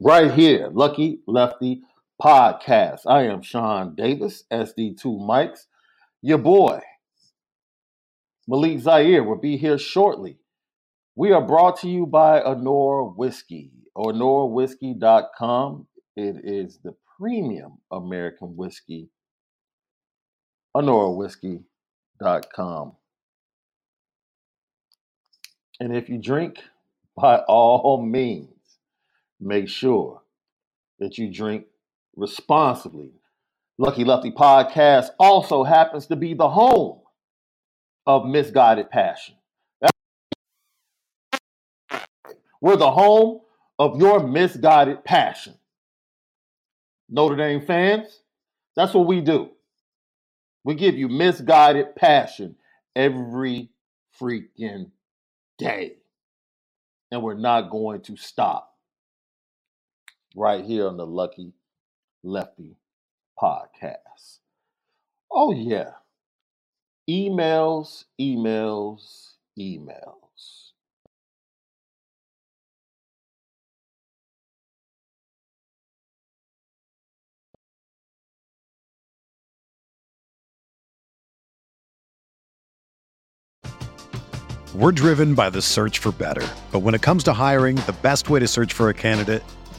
right here, Lucky Lefty Podcast. I am Sean Davis, SD2 Mics. Your boy, Malik Zaire, will be here shortly. We are brought to you by Anora Whiskey, or AnoraWhiskey.com. It is the premium American whiskey, AnoraWhiskey.com. And if you drink, by all means, make sure that you drink responsibly. Lucky Lefty Podcast also happens to be the home of Misguided Passion. We're the home of your misguided passion. Notre Dame fans, that's what we do. We give you misguided passion every freaking day. And we're not going to stop right here on the Lucky Lefty Podcast. Oh, yeah. Emails. We're driven by the search for better. But when it comes to hiring, the best way to search for a candidate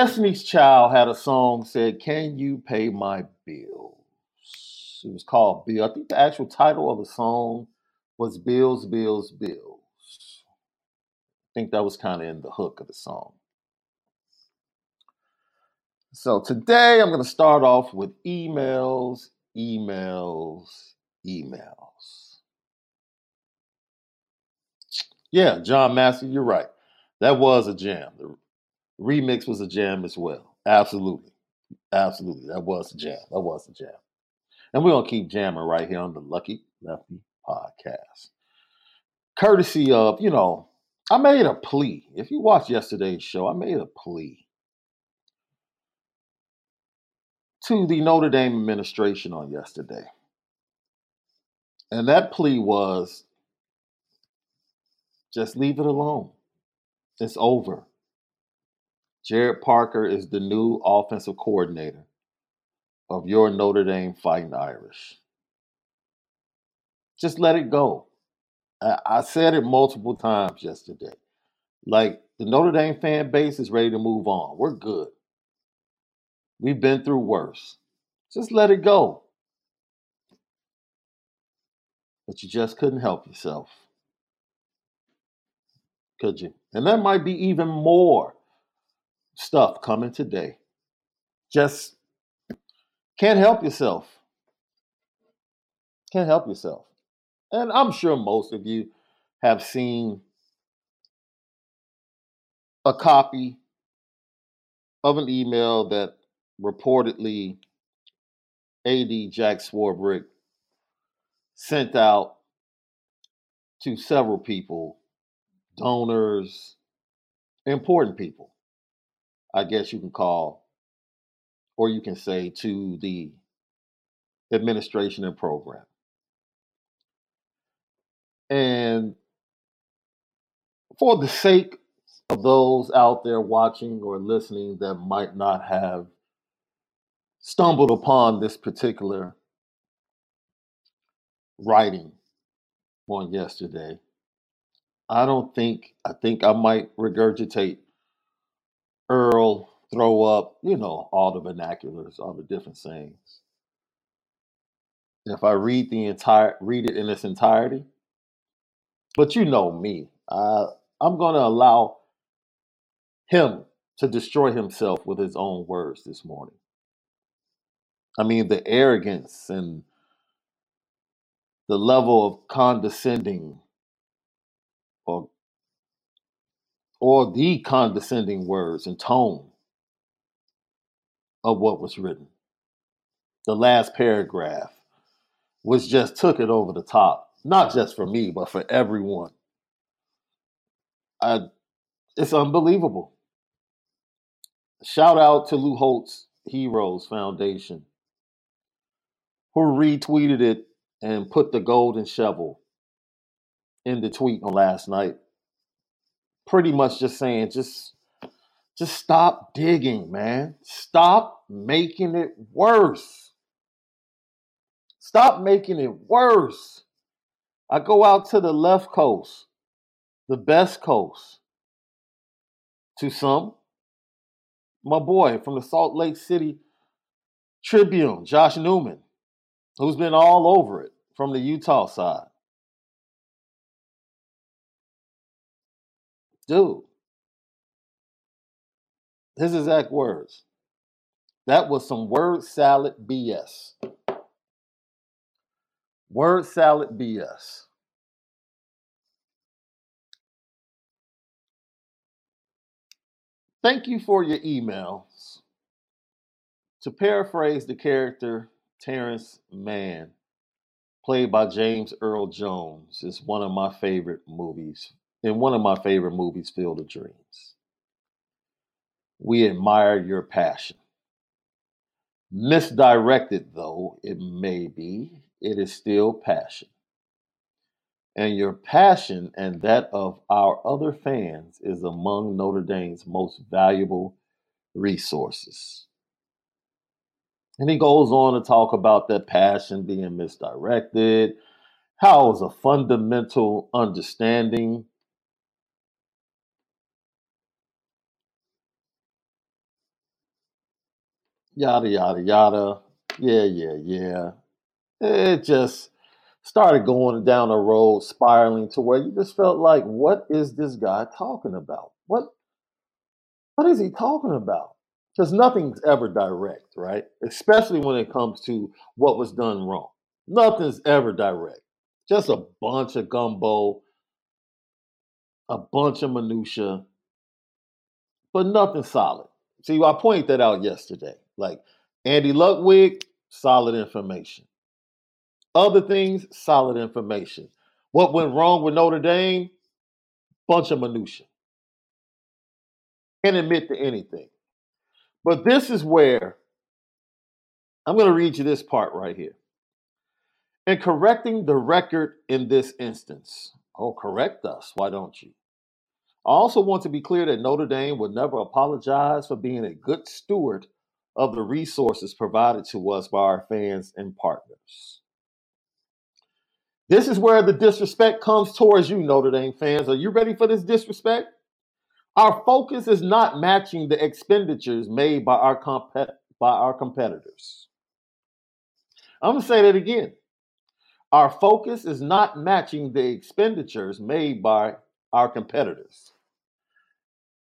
Destiny's Child had a song said, "Can you pay my bills?" It was called Bill. I think the actual title of the song was Bills, Bills, Bills. I think that was kind of in the hook of the song. So today I'm going to start off with emails. Yeah, John Massey, you're right. That was a jam. Remix was a jam as well. Absolutely. That was a jam. And we're going to keep jamming right here on the Lucky Lefty Podcast. Courtesy of, I made a plea. If you watched yesterday's show, I made a plea to the Notre Dame administration on yesterday. And that plea was, just leave it alone. It's over. Jared Parker is the new offensive coordinator of your Notre Dame Fighting Irish. Just let it go. I said it multiple times yesterday. Like, the Notre Dame fan base is ready to move on. We're good. We've been through worse. Just let it go. But you just couldn't help yourself. Could you? And there might be even more stuff coming today. Just can't help yourself. Can't help yourself. And I'm sure most of you have seen a copy of an email that reportedly AD Jack Swarbrick sent out to several people, donors, important people, I guess you can call, or you can say, to the administration and program. And for the sake of those out there watching or listening that might not have stumbled upon this particular writing on yesterday, I think I might regurgitate Earl, throw up, all the vernaculars, all the different sayings. If I read it in its entirety, but you know me, I'm going to allow him to destroy himself with his own words this morning. I mean, the arrogance and the level of condescending or the condescending words and tone of what was written. The last paragraph was just took it over the top, not just for me, but for everyone. It's unbelievable. Shout out to Lou Holtz Heroes Foundation, who retweeted it and put the golden shovel in the tweet last night. Pretty much just saying, just stop digging, man. Stop making it worse. Stop making it worse. I go out to the left coast, the best coast. To some, my boy from the Salt Lake City Tribune, Josh Newman, who's been all over it from the Utah side. Dude, his exact words. That was some word salad BS. Word salad BS. Thank you for your emails. To paraphrase the character Terrence Mann, played by James Earl Jones, is one of my favorite movies. In one of my favorite movies, Field of Dreams. We admire your passion. Misdirected though it may be, it is still passion. And your passion and that of our other fans is among Notre Dame's most valuable resources. And he goes on to talk about that passion being misdirected, how it's a fundamental understanding. Yada, yada, yada. Yeah. It just started going down a road, spiraling to where you just felt like, what is this guy talking about? What is he talking about? Because nothing's ever direct, right? Especially when it comes to what was done wrong. Nothing's ever direct. Just a bunch of gumbo, a bunch of minutia, but nothing solid. See, I pointed that out yesterday. Like Andy Ludwig, solid information. Other things, solid information. What went wrong with Notre Dame? Bunch of minutia. Can't admit to anything. But this is where I'm going to read you this part right here. In correcting the record in this instance. Oh, correct us. Why don't you? I also want to be clear that Notre Dame would never apologize for being a good steward of the resources provided to us by our fans and partners. This is where the disrespect comes towards you, Notre Dame fans. Are you ready for this disrespect? Our focus is not matching the expenditures made by our competitors. I'm going to say that again. Our focus is not matching the expenditures made by our competitors.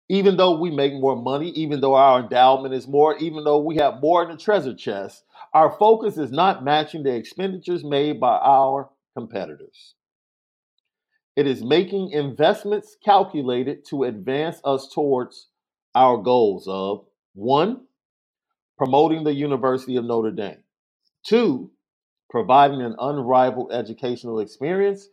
Even though we make more money, even though our endowment is more, even though we have more in the treasure chest, our focus is not matching the expenditures made by our competitors. It is making investments calculated to advance us towards our goals of 1, promoting the University of Notre Dame, 2, providing an unrivaled educational experience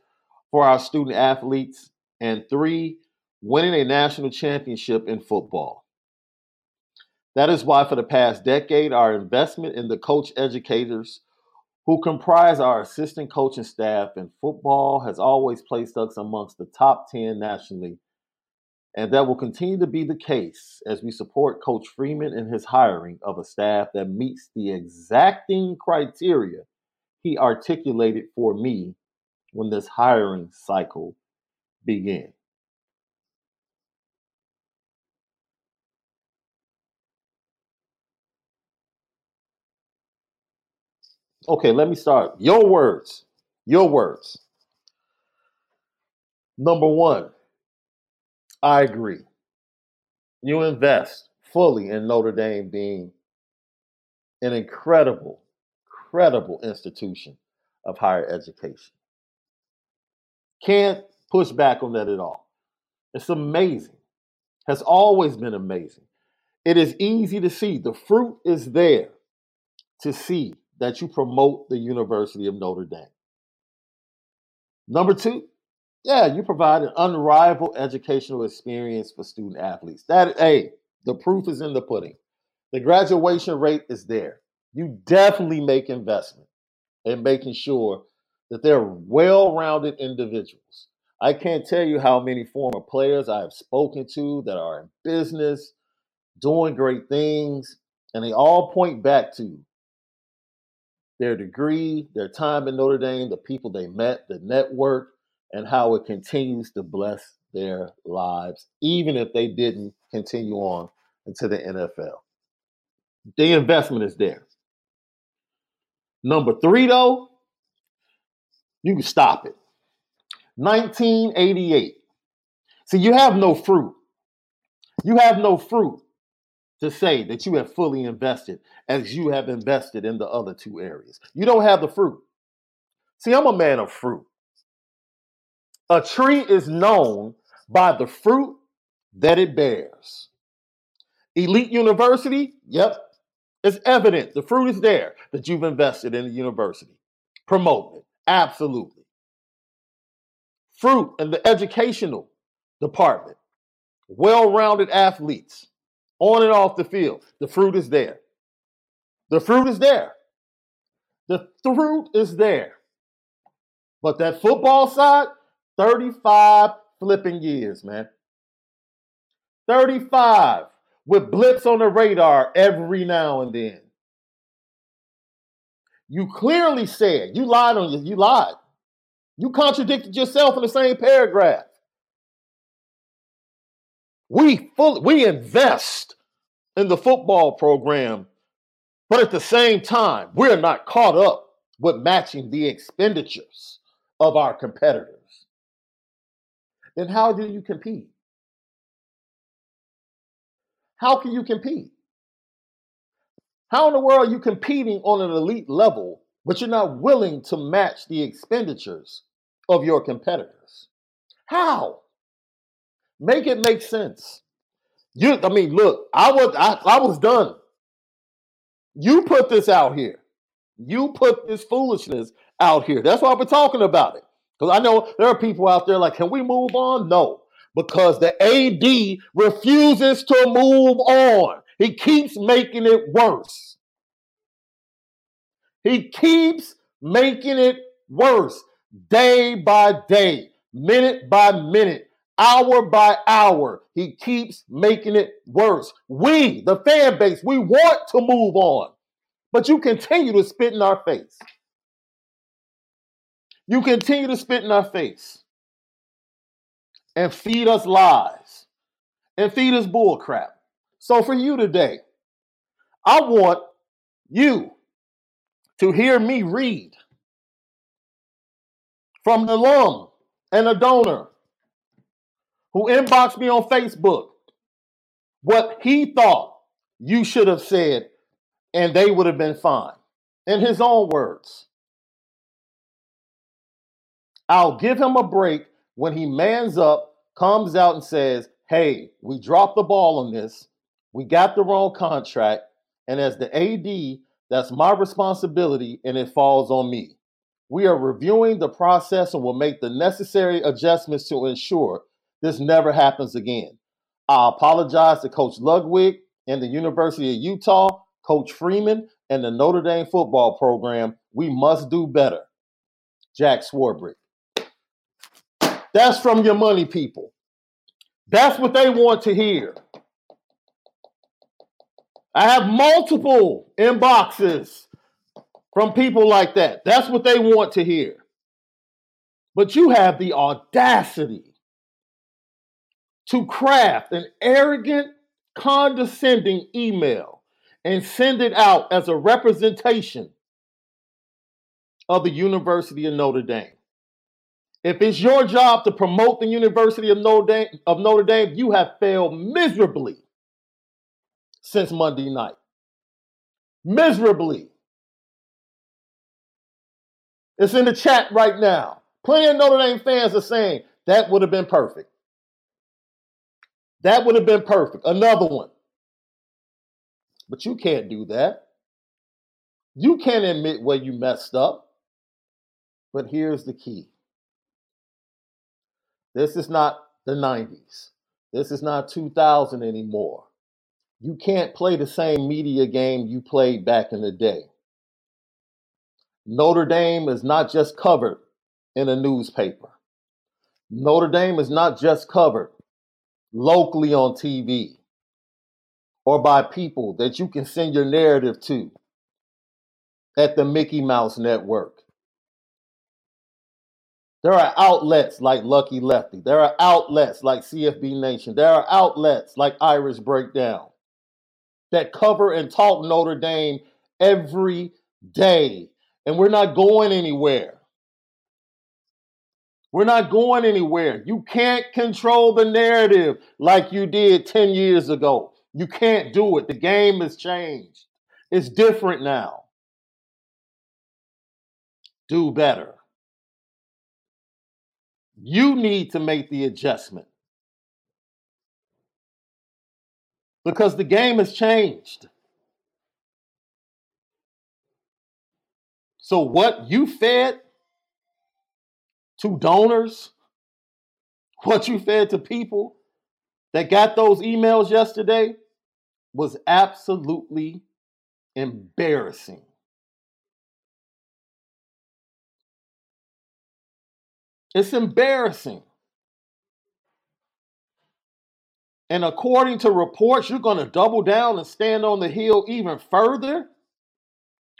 for our student athletes, and 3, winning a national championship in football. That is why for the past decade, our investment in the coach educators who comprise our assistant coaching staff in football has always placed us amongst the top 10 nationally. And that will continue to be the case as we support Coach Freeman in his hiring of a staff that meets the exacting criteria he articulated for me when this hiring cycle began. Okay, let me start. Your words. Number 1, I agree. You invest fully in Notre Dame being an incredible institution of higher education. Can't push back on that at all. It's amazing. Has always been amazing. It is easy to see. The fruit is there to see that you promote the University of Notre Dame. Number 2, you provide an unrivaled educational experience for student athletes. The proof is in the pudding. The graduation rate is there. You definitely make investment in making sure that they're well-rounded individuals. I can't tell you how many former players I have spoken to that are in business, doing great things, and they all point back to their degree, their time in Notre Dame, the people they met, the network, and how it continues to bless their lives, even if they didn't continue on into the NFL. The investment is there. Number 3, though, you can stop it. 1988. See, you have no fruit. You have no fruit to say that you have fully invested as you have invested in the other 2 areas. You don't have the fruit. See, I'm a man of fruit. A tree is known by the fruit that it bears. Elite University, it's evident. The fruit is there that you've invested in the university. Promote it, absolutely. Fruit in the educational department, well-rounded athletes, on and off the field, the fruit is there. The fruit is there. The fruit is there. But that football side, 35 flipping years, man. 35 with blips on the radar every now and then. You clearly said, you lied. You contradicted yourself in the same paragraph. We invest in the football program, but at the same time, we're not caught up with matching the expenditures of our competitors. Then how do you compete? How can you compete? How in the world are you competing on an elite level, but you're not willing to match the expenditures of your competitors? How? Make it make sense. I was done. You put this out here. You put this foolishness out here. That's why I've been talking about it. Because I know there are people out there like, can we move on? No, because the AD refuses to move on. He keeps making it worse. He keeps making it worse day by day, minute by minute, hour by hour. He keeps making it worse. We, the fan base, we want to move on, but you continue to spit in our face. You continue to spit in our face and feed us lies and feed us bull crap. So for you today, I want you to hear me read from an alum and a donor who inboxed me on Facebook what he thought you should have said and they would have been fine. In his own words, I'll give him a break when he mans up, comes out and says, hey, we dropped the ball on this. We got the wrong contract. And as the AD, that's my responsibility and it falls on me. We are reviewing the process and will make the necessary adjustments to ensure this never happens again. I apologize to Coach Ludwig and the University of Utah, Coach Freeman, and the Notre Dame football program. We must do better. Jack Swarbrick. That's from your money people. That's what they want to hear. I have multiple inboxes from people like that. That's what they want to hear. But you have the audacity to craft an arrogant, condescending email and send it out as a representation of the University of Notre Dame. If it's your job to promote the University of Notre Dame, you have failed miserably since Monday night. Miserably. It's in the chat right now. Plenty of Notre Dame fans are saying that would have been perfect. That would have been perfect. Another one. But you can't do that. You can't admit where you messed up. But here's the key. This is not the 90s. This is not 2000 anymore. You can't play the same media game you played back in the day. Notre Dame is not just covered in a newspaper. Notre Dame is not just covered locally on TV or by people that you can send your narrative to at the Mickey Mouse Network. There are outlets like Lucky Lefty. There are outlets like CFB Nation. There are outlets like Irish Breakdown that cover and talk Notre Dame every day. And we're not going anywhere. We're not going anywhere. You can't control the narrative like you did 10 years ago. You can't do it. The game has changed. It's different now. Do better. You need to make the adjustment because the game has changed. So what you fed to donors, what you fed to people that got those emails yesterday was absolutely embarrassing. It's embarrassing. And according to reports, you're going to double down and stand on the hill even further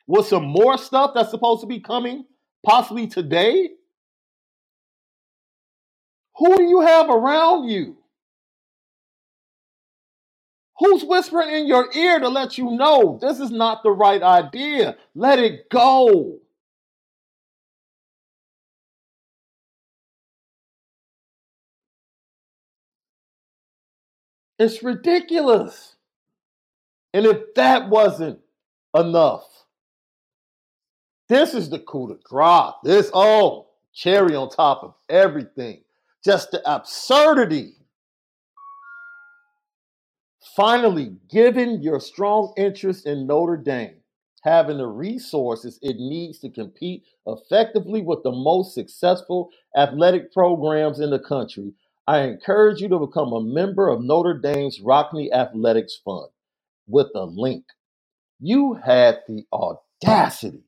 with some more stuff that's supposed to be coming possibly today. Who do you have around you? Who's whispering in your ear to let you know this is not the right idea? Let it go. It's ridiculous. And if that wasn't enough, this is the coup de grace. This cherry on top of everything. Just the absurdity. Finally, given your strong interest in Notre Dame, having the resources it needs to compete effectively with the most successful athletic programs in the country, I encourage you to become a member of Notre Dame's Rockne Athletics Fund with a link. You had the audacity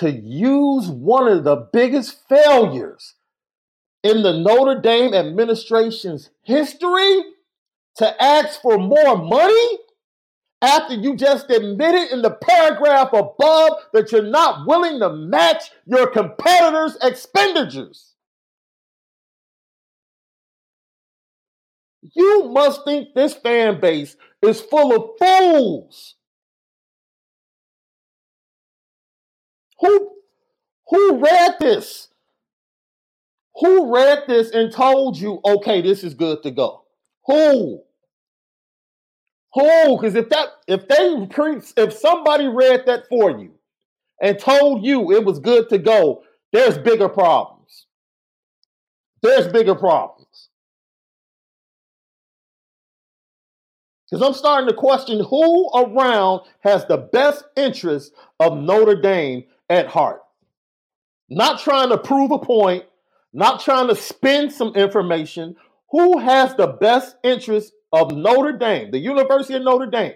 to use one of the biggest failures in the Notre Dame administration's history to ask for more money after you just admitted in the paragraph above that you're not willing to match your competitors' expenditures. You must think this fan base is full of fools. Who read this? Who read this and told you, okay, this is good to go? Who? Because if somebody read that for you and told you it was good to go, there's bigger problems. There's bigger problems. Because I'm starting to question who around has the best interest of Notre Dame at heart. Not trying to prove a point, not trying to spin some information. Who has the best interest of Notre Dame, the University of Notre Dame,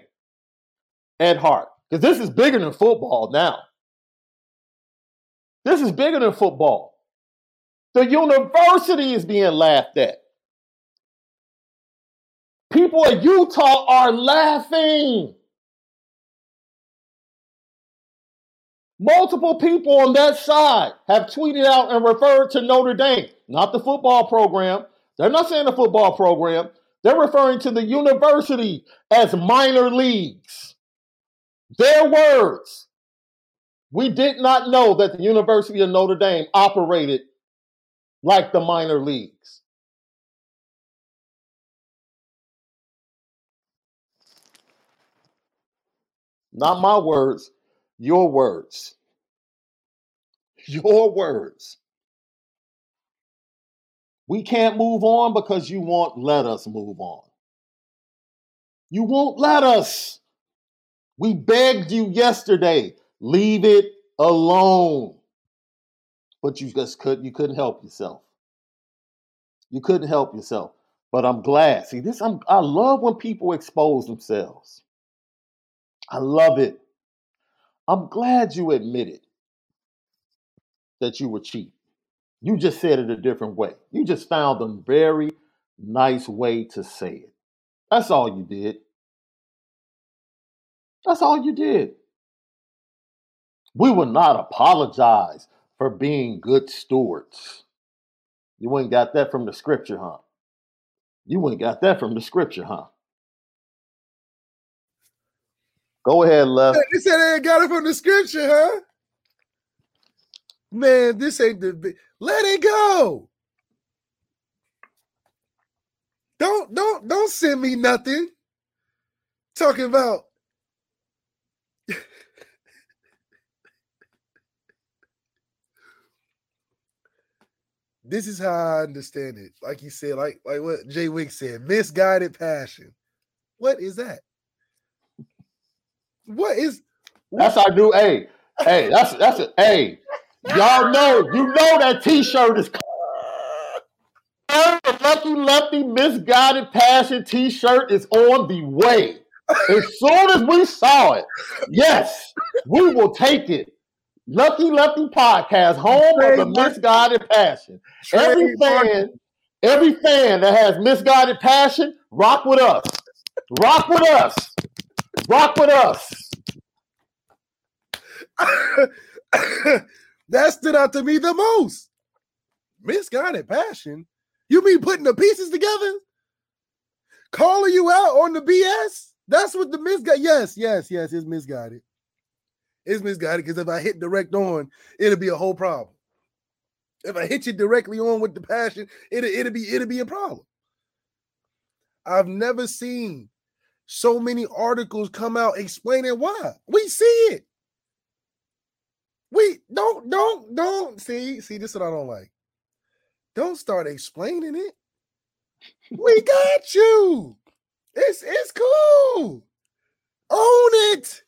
at heart? Because this is bigger than football now. This is bigger than football. The university is being laughed at. People in Utah are laughing. Multiple people on that side have tweeted out and referred to Notre Dame, not the football program. They're not saying the football program. They're referring to the university as minor leagues. Their words. We did not know that the University of Notre Dame operated like the minor leagues. Not my words, your words. Your words. We can't move on because you won't let us move on. You won't let us. We begged you yesterday, leave it alone. But you just couldn't help yourself. You couldn't help yourself. But I'm glad. See, I love when people expose themselves. I love it. I'm glad you admitted that you were cheap. You just said it a different way. You just found a very nice way to say it. That's all you did. That's all you did. We will not apologize for being good stewards. You ain't got that from the scripture, huh? Go ahead, Les. You said they got it from the scripture, huh? Man, this ain't the let it go. Don't send me nothing. Talking about this is how I understand it. Like you said, like what Jay Wink said, misguided passion. What is that? That's our new A. Hey, that's an A. Y'all know, you know that t-shirt is Lucky Lefty Misguided Passion t-shirt is on the way. As soon as we saw it, yes, we will take it. Lucky Lefty Podcast, home of the Misguided Passion. Every fan that has misguided passion, rock with us. Rock with us. Rock with us. That stood out to me the most. Misguided passion? You mean putting the pieces together? Calling you out on the BS? That's what the misguided... Yes, it's misguided. It's misguided because if I hit direct on, it'll be a whole problem. If I hit you directly on with the passion, it'll be a problem. I've never seen so many articles come out explaining why. We see it. We don't see this is what I don't like. Don't start explaining it. We got you. It's cool. Own it.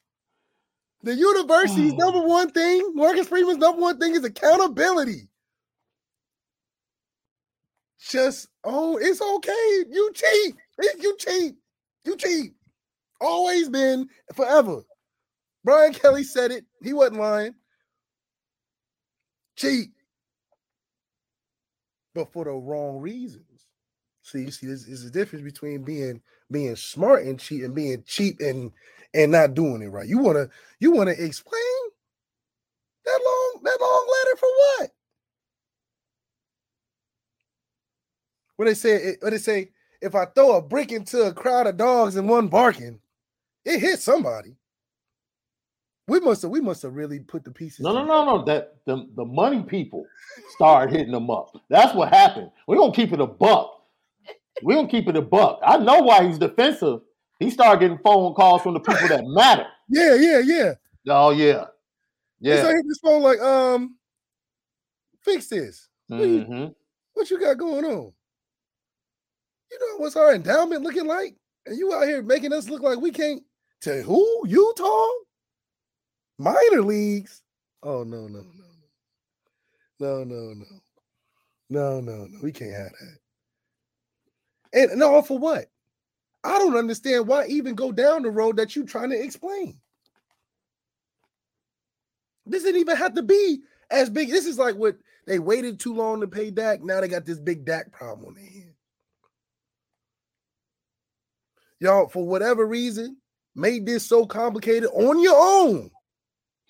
The university's number one thing, Marcus Freeman's number one thing is accountability. Just it's okay. You cheat. You cheat. Always been forever. Brian Kelly said it. He wasn't lying. cheat, but for the wrong reasons. So you see, there's a difference between being smart and cheat and being cheap and not doing it right. You wanna explain that long letter for what? When they say, if I throw a brick into a crowd of dogs and one barking, it hit somebody. We must have really put the pieces. No. That the money people started hitting them up. That's what happened. We're gonna keep it a buck. I know why he's defensive. He started getting phone calls from the people that matter. Yeah. Oh yeah. Yeah. So I hit this phone like, fix this. What you got going on? You know what's our endowment looking like? And you out here making us look like we can't. To who? Utah? Minor leagues? Oh, no. We can't have that. And all for what? I don't understand why even go down the road that you're trying to explain. This didn't even have to be as big. This is like what they waited too long to pay Dak. Now they got this big Dak problem on their hands. Y'all, for whatever reason, made this so complicated on your own.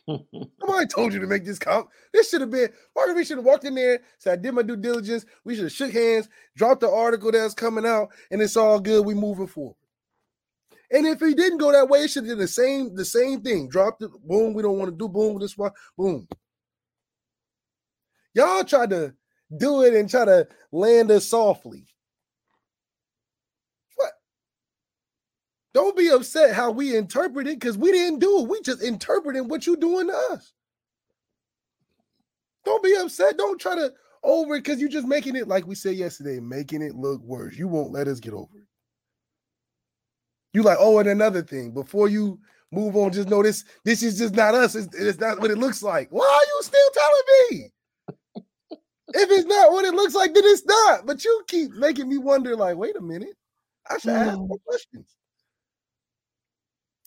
Nobody told you to make this comp. This should have been, Margaret should have walked in there, said, I did my due diligence. We should have shook hands, dropped the article that's coming out, and it's all good. We moving forward. And if he didn't go that way, it should have done the same thing. Dropped it, boom, we don't want to do, boom, this one, boom. Y'all tried to do it and try to land us softly. Don't be upset how we interpret it, because we didn't do it. We just interpreting what you doing to us. Don't be upset. Don't try to over it, because you're just making it, like we said yesterday, making it look worse. You won't let us get over it. You like, oh, and another thing. Before you move on, just know this is just not us. It's not what it looks like. Why are you still telling me? If it's not what it looks like, then it's not. But you keep making me wonder, like, wait a minute. I should ask more questions.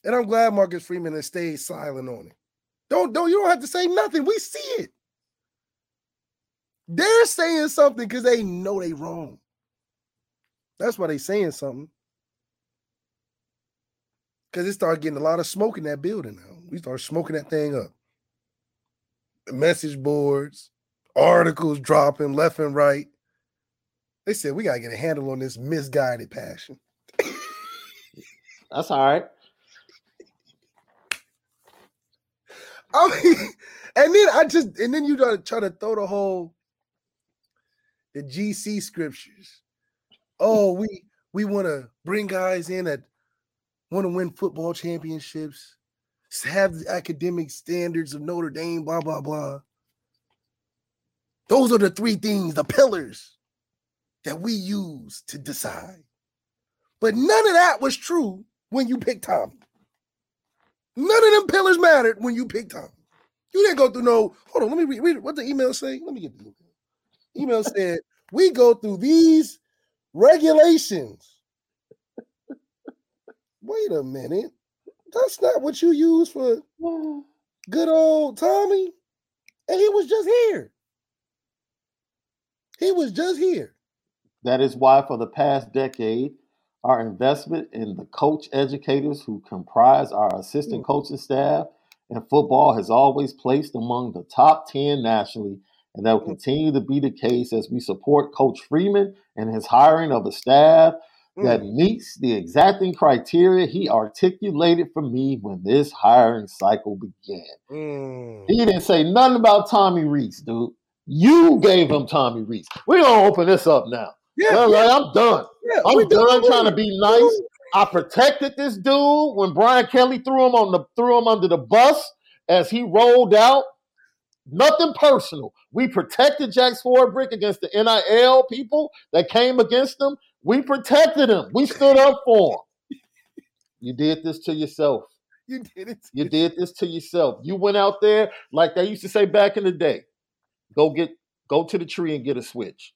And I'm glad Marcus Freeman has stayed silent on it. You don't have to say nothing. We see it. They're saying something because they know they wrong. That's why they saying something. Because it started getting a lot of smoke in that building now. We started smoking that thing up. Message boards, articles dropping left and right. They said, we got to get a handle on this misguided passion. That's all right. I mean, and then you try to throw the whole the GC scriptures. Oh, we want to bring guys in that want to win football championships, have the academic standards of Notre Dame, blah, blah, blah. Those are the three things, the pillars that we use to decide. But none of that was true when you picked Tommy. None of them pillars mattered when you picked Tom. You didn't go through no, hold on, let me read what the email say. Let me get the email. Email said, we go through these regulations. Wait a minute. That's not what you use for good old Tommy. And he was just here. That is why for the past decade, our investment in the coach educators who comprise our assistant coaching staff and football has always placed among the top 10 nationally, and that will continue to be the case as we support Coach Freeman and his hiring of a staff that meets the exacting criteria he articulated for me when this hiring cycle began. He didn't say nothing about Tommy Reese, dude. You gave him Tommy Reese. We're going to open this up now. Yeah. I'm done. Yeah, I'm done trying to be nice. I protected this dude when Brian Kelly threw him under the bus as he rolled out. Nothing personal. We protected Jax Forbrick against the NIL people that came against him. We protected him. We stood up for him. You did this to yourself. You went out there like they used to say back in the day. Go to the tree and get a switch.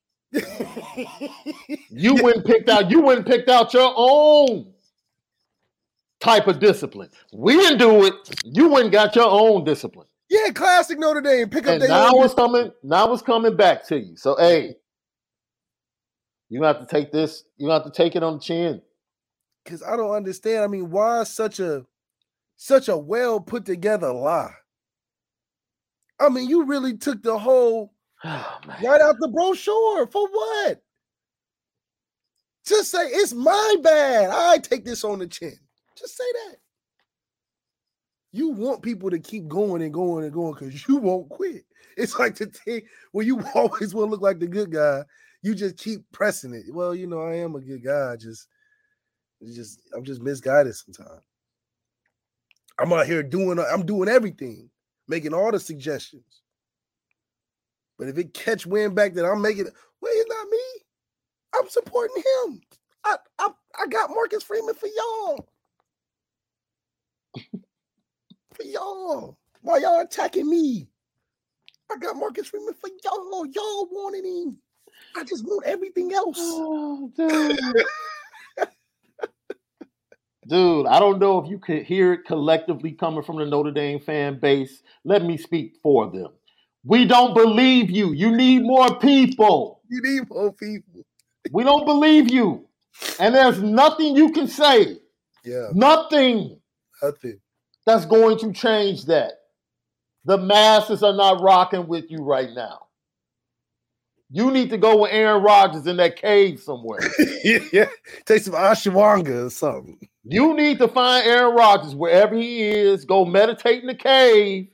You wouldn't picked out your own type of discipline. We didn't do it. You wouldn't got your own discipline. Yeah, classic Notre Dame. Pick up. And now it's coming back to you. So, hey, you have to take this. You have to take it on the chin. Because I don't understand. I mean, why such a well put together lie? I mean, you really took the whole right out the brochure for what? Just say it's my bad. I take this on the chin. Just say that. You want people to keep going and going and going because you won't quit. It's like the thing where you always want to look like the good guy. You just keep pressing it. Well, you know, I am a good guy. I'm just misguided sometimes. I'm out here doing everything, making all the suggestions. But if it catch wind back that I'm making, well, it's not me. I'm supporting him. I got Marcus Freeman for y'all. For y'all. Why y'all attacking me? I got Marcus Freeman for y'all. Y'all wanted him. I just want everything else. Oh, dude. Dude, I don't know if you could hear it collectively coming from the Notre Dame fan base. Let me speak for them. We don't believe you. You need more people. You need more people. We don't believe you. And there's nothing you can say. Yeah. Nothing. That's going to change that. The masses are not rocking with you right now. You need to go with Aaron Rodgers in that cave somewhere. Yeah. Take some ashwagandha or something. You need to find Aaron Rodgers wherever he is, go meditate in the cave,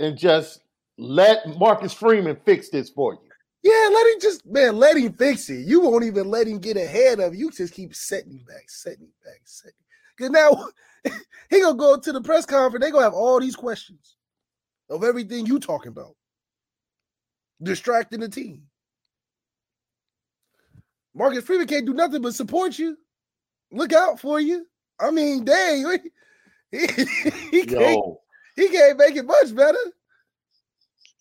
and just let Marcus Freeman fix this for you. Yeah, let him fix it. You won't even let him get ahead of you. You just keep setting him back. Because now he going to go to the press conference. They're going to have all these questions of everything you talking about. Distracting the team. Marcus Freeman can't do nothing but support you. Look out for you. I mean, dang. He can't make it much better.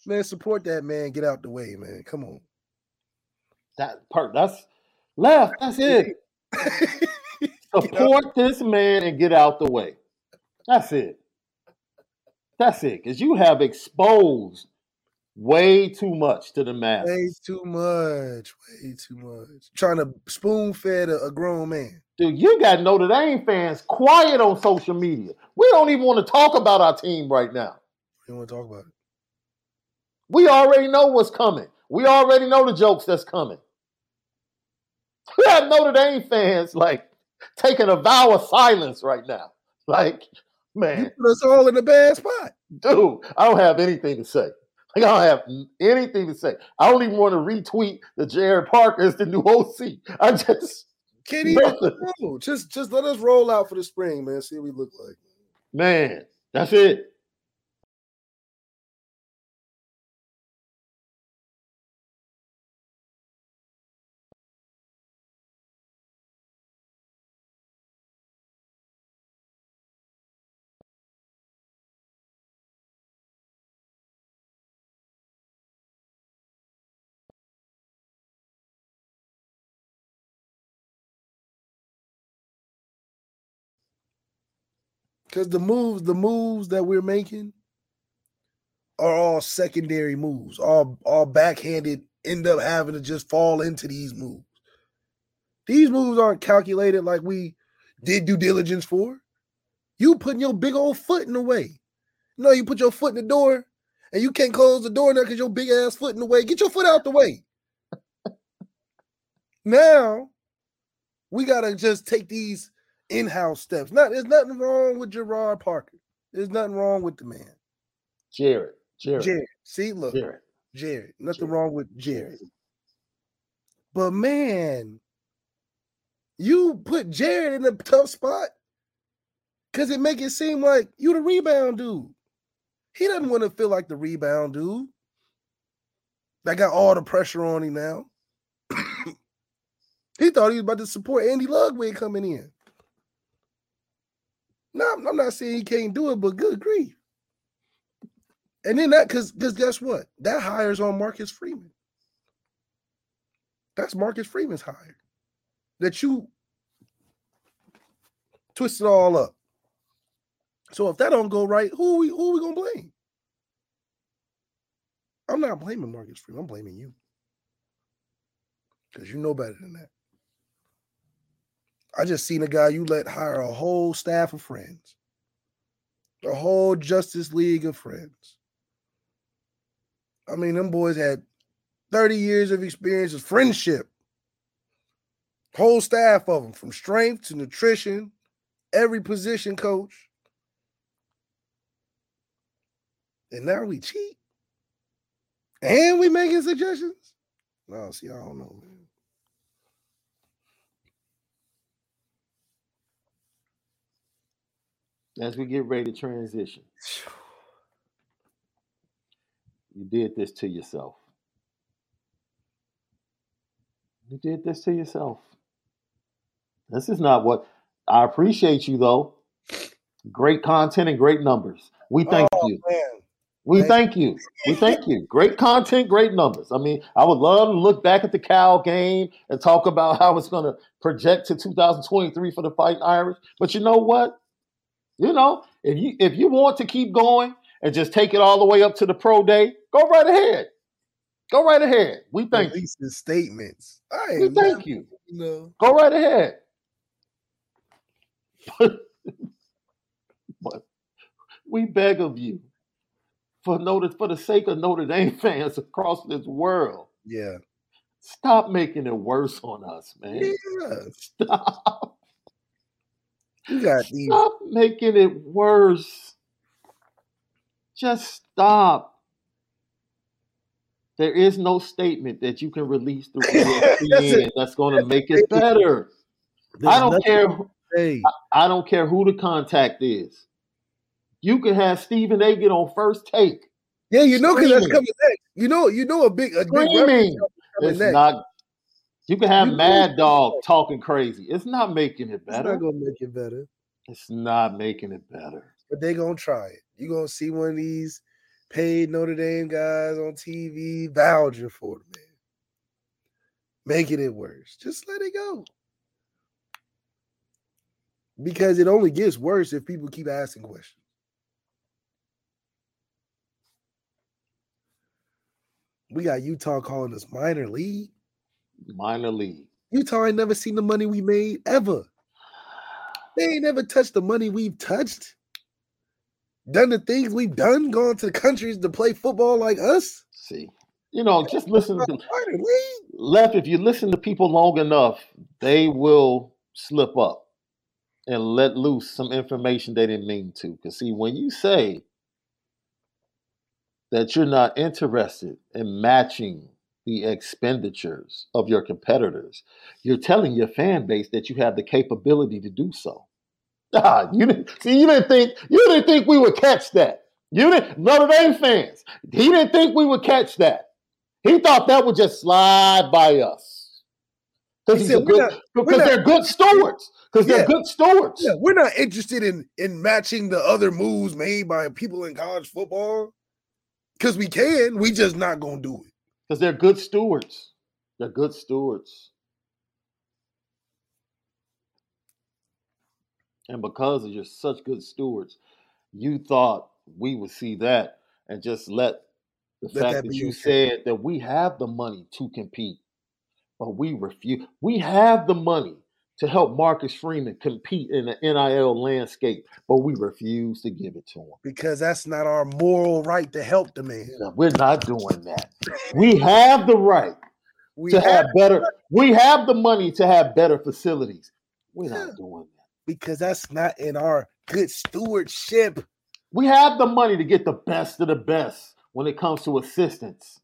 Man, support that man. Get out the way, man. Come on. That's it. Support this man and get out the way. That's it. Because you have exposed way too much to the masses. Way too much. Trying to spoon feed a grown man. Dude, you got Notre Dame fans quiet on social media. We don't even want to talk about our team right now. We don't want to talk about it. We already know what's coming. We already know the jokes that's coming. We have Notre Dame fans like taking a vow of silence right now. Like, man. You put us all in a bad spot. Dude, I don't have anything to say. I don't even want to retweet that Jared Parker is the new OC. I just can't even know. Just let us roll out for the spring, man. See what we look like. Man, that's it. Because the moves that we're making are all secondary moves, all backhanded, end up having to just fall into these moves. These moves aren't calculated like we did due diligence for. You putting your big old foot in the way. No, you put your foot in the door, and you can't close the door now because your big ass foot in the way. Get your foot out the way. Now, we got to just take these in-house steps. There's nothing wrong with Gerard Parker. There's nothing wrong with the man. Jared. See, look. Jared. Nothing wrong with Jared. But, man, you put Jared in a tough spot because it make it seem like you the rebound dude. He doesn't want to feel like the rebound dude. That got all the pressure on him now. He thought he was about to support Andy Ludwig coming in. No, I'm not saying he can't do it, but good grief. And then because guess what? That hire's on Marcus Freeman. That's Marcus Freeman's hire. That you twist it all up. So if that don't go right, who are we gonna blame? I'm not blaming Marcus Freeman. I'm blaming you because you know better than that. I just seen a guy you let hire a whole staff of friends, a whole Justice League of friends. I mean, them boys had 30 years of experience of friendship. Whole staff of them, from strength to nutrition, every position coach. And now we cheat. And we making suggestions? No, see, I don't know, man. As we get ready to transition, you did this to yourself. You did this to yourself. This is not what I appreciate you, though. Great content and great numbers. We thank you. Man. We thank you. Great content, great numbers. I mean, I would love to look back at the Cal game and talk about how it's going to project to 2023 for the Fighting Irish. But you know what? You know, if you want to keep going and just take it all the way up to the pro day, go right ahead. Go right ahead. We thank you. The statements. We thank you. No. Go right ahead. But we beg of you. For the sake of Notre Dame fans across this world. Yeah. Stop making it worse on us, man. Yeah. Stop. You got these. Stop making it worse. Just stop. There is no statement that you can release through ESPN that's going to make it better. I don't care who the contact is. You could have Stephen A. get on First Take. Yeah, you know, because that's coming next. You know, a big it's next. Not. You can have Mad Dog talking crazy. It's not making it better. It's not gonna make it better. It's not making it better. But they're gonna try it. You're gonna see one of these paid Notre Dame guys on TV vouching for them, man. Making it worse. Just let it go. Because it only gets worse if people keep asking questions. We got Utah calling us minor league. Minor league. Utah ain't never seen the money we made ever. They ain't never touched the money we've touched. Done the things we've done. Gone to the countries to play football like us. See, you know, just listen to minor league. Left. If you listen to people long enough, they will slip up and let loose some information they didn't mean to. Because see, when you say that you're not interested in matching the expenditures of your competitors, you're telling your fan base that you have the capability to do so. You didn't think we would catch that. Notre Dame fans, he didn't think we would catch that. He thought that would just slide by us. Because they're good stewards. They're good stewards. Yeah, we're not interested in matching the other moves made by people in college football. Because we can. We just not going to do it. Because they're good stewards. They're good stewards. And because you're such good stewards, you thought we would see that and just let the fact that you said that we have the money to compete, but we refuse. We have the money to help Marcus Freeman compete in the NIL landscape, but we refuse to give it to him. Because that's not our moral right to help the man. No, we're not doing that. We have the right we have the money to have better facilities. We're not doing that. Because that's not in our good stewardship. We have the money to get the best of the best when it comes to assistance.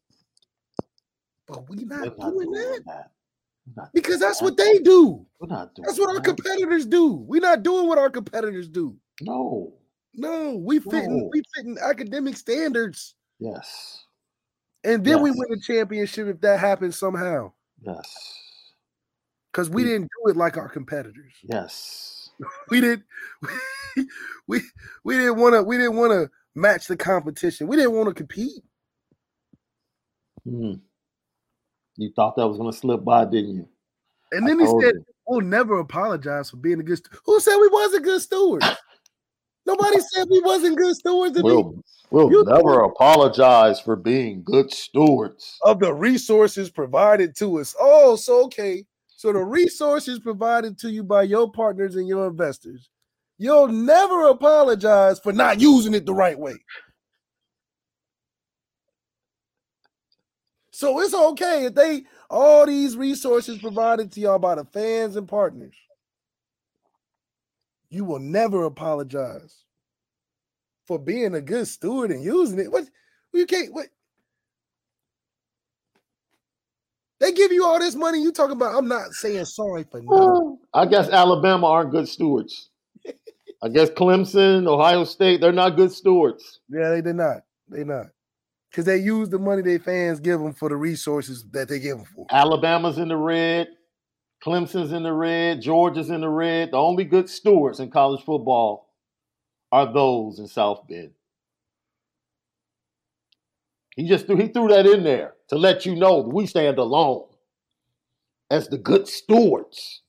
But we're not doing that. Because that's what they do. We're not doing that's what our competitors do. We're not doing what our competitors do. No, we fit in academic standards. Yes. And then we win a championship if that happens somehow. Yes. Because we didn't do it like our competitors. Yes. We didn't want to match the competition. We didn't want to compete. Mm-hmm. You thought that was going to slip by, didn't you? And then he said, we'll never apologize for being a good steward. Who said we was a good steward? Nobody said we wasn't good stewards of We'll never apologize for being good stewards of the resources provided to us. Oh, so okay. So the resources provided to you by your partners and your investors, you'll never apologize for not using it the right way. So it's okay if they, all these resources provided to y'all by the fans and partners, you will never apologize for being a good steward and using it. What you can't, what they give you all this money, you talking about I'm not saying sorry for nothing. I guess Alabama aren't good stewards. I guess Clemson, Ohio State, they're not good stewards. Yeah, they did not. They not. Because they use the money their fans give them for the resources that they give them for. Alabama's in the red. Clemson's in the red. Georgia's in the red. The only good stewards in college football are those in South Bend. He threw that in there to let you know that we stand alone as the good stewards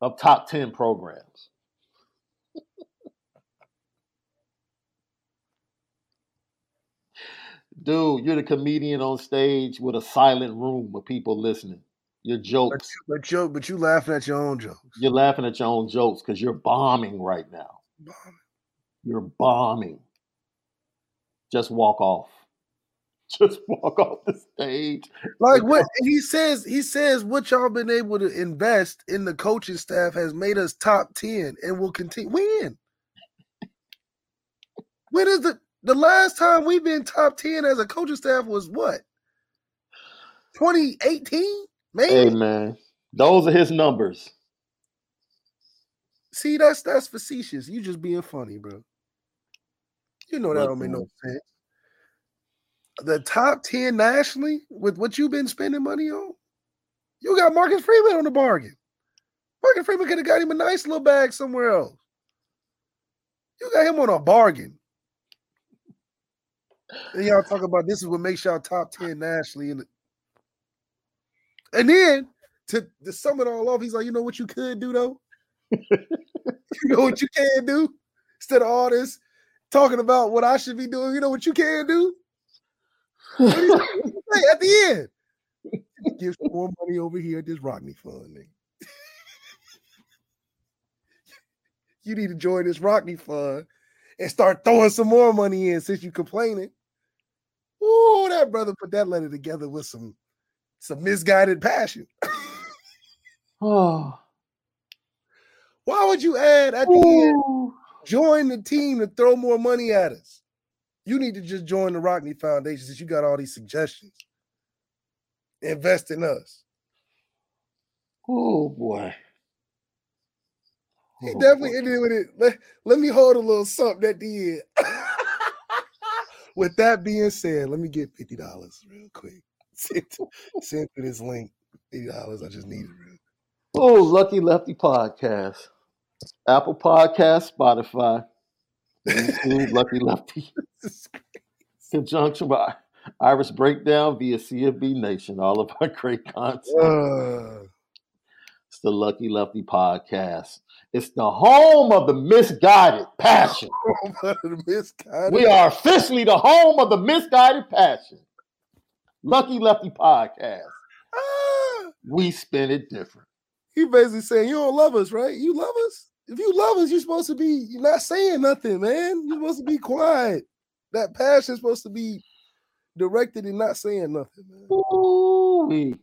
of top 10 programs. Dude, you're the comedian on stage with a silent room of people listening. Your jokes. But you're laughing at your own jokes. You're laughing at your own jokes because you're bombing right now. You're bombing. Just walk off. Just walk off the stage. Like what he says what y'all been able to invest in the coaching staff has made us top 10 and will continue. When? When is the last time we've been top 10 as a coaching staff was what? 2018? Maybe. Hey, man, those are his numbers. See, that's facetious. You just being funny, bro. You know that don't make no sense. The top 10 nationally with what you've been spending money on, you got Marcus Freeman on the bargain. Marcus Freeman could have got him a nice little bag somewhere else. You got him on a bargain. And y'all talk about this is what makes y'all top 10 nationally in the And then to sum it all off, he's like, you know what you could do, though? You know what you can do? Instead of all this talking about what I should be doing, you know what you can do? What do you say at the end? Give some more money over here at this Rockne Fund, nigga. You need to join this Rockne Fund and start throwing some more money in since you complaining. Ooh, that brother put that letter together with some misguided passion. Oh. Why would you add at the end, join the team to throw more money at us? You need to just join the Rockne Foundation since you got all these suggestions. Invest in us. Oh, boy. He definitely ended with it. Let me hold a little something at the end. With that being said, let me get $50 real quick. Send through this link. $80. I just need it. Oh, Lucky Lefty Podcast, Apple Podcast, Spotify, YouTube, Lucky Lefty. Conjunction by Irish Breakdown via CFB Nation. All of our great content. It's the Lucky Lefty Podcast. It's the home of the misguided passion. We are officially the home of the misguided passion. Lucky Lefty Podcast. We spin it different. He basically saying, you don't love us, right? You love us? If you love us, you're supposed to be not saying nothing, man. You're supposed to be quiet. That passion's supposed to be directed in not saying nothing, man. Ooh-wee.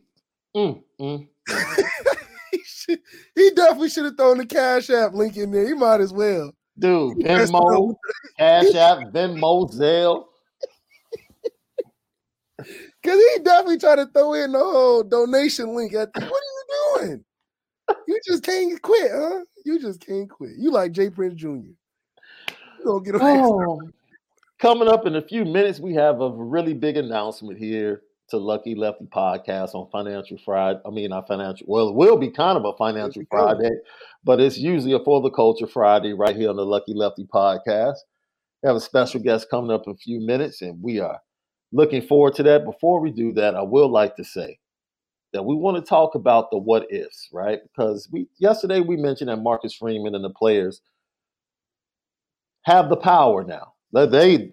He definitely should have thrown the Cash App link in there. He might as well. Dude, Venmo, Cash App, Venmo, Zelle. Because he definitely tried to throw in the whole donation link. At what are you doing? You just can't quit, huh? You just can't quit. You like Jay Prince Jr. You don't get away. Coming up in a few minutes, we have a really big announcement here to Lucky Lefty Podcast on Financial Friday. I mean, not Financial. Well, it will be kind of a Financial Friday, but it's usually a For the Culture Friday right here on the Lucky Lefty Podcast. We have a special guest coming up in a few minutes, and we are looking forward to that. Before we do that, I will like to say that we want to talk about the what ifs, right? Because yesterday we mentioned that Marcus Freeman and the players have the power now.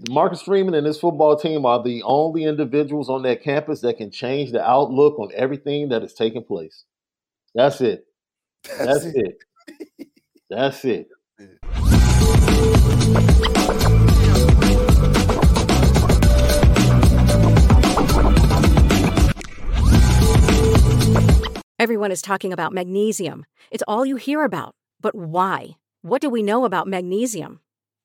Marcus Freeman and his football team are the only individuals on that campus that can change the outlook on everything that is taking place. That's it. That's it. That's it. Everyone is talking about magnesium. It's all you hear about. But why? What do we know about magnesium?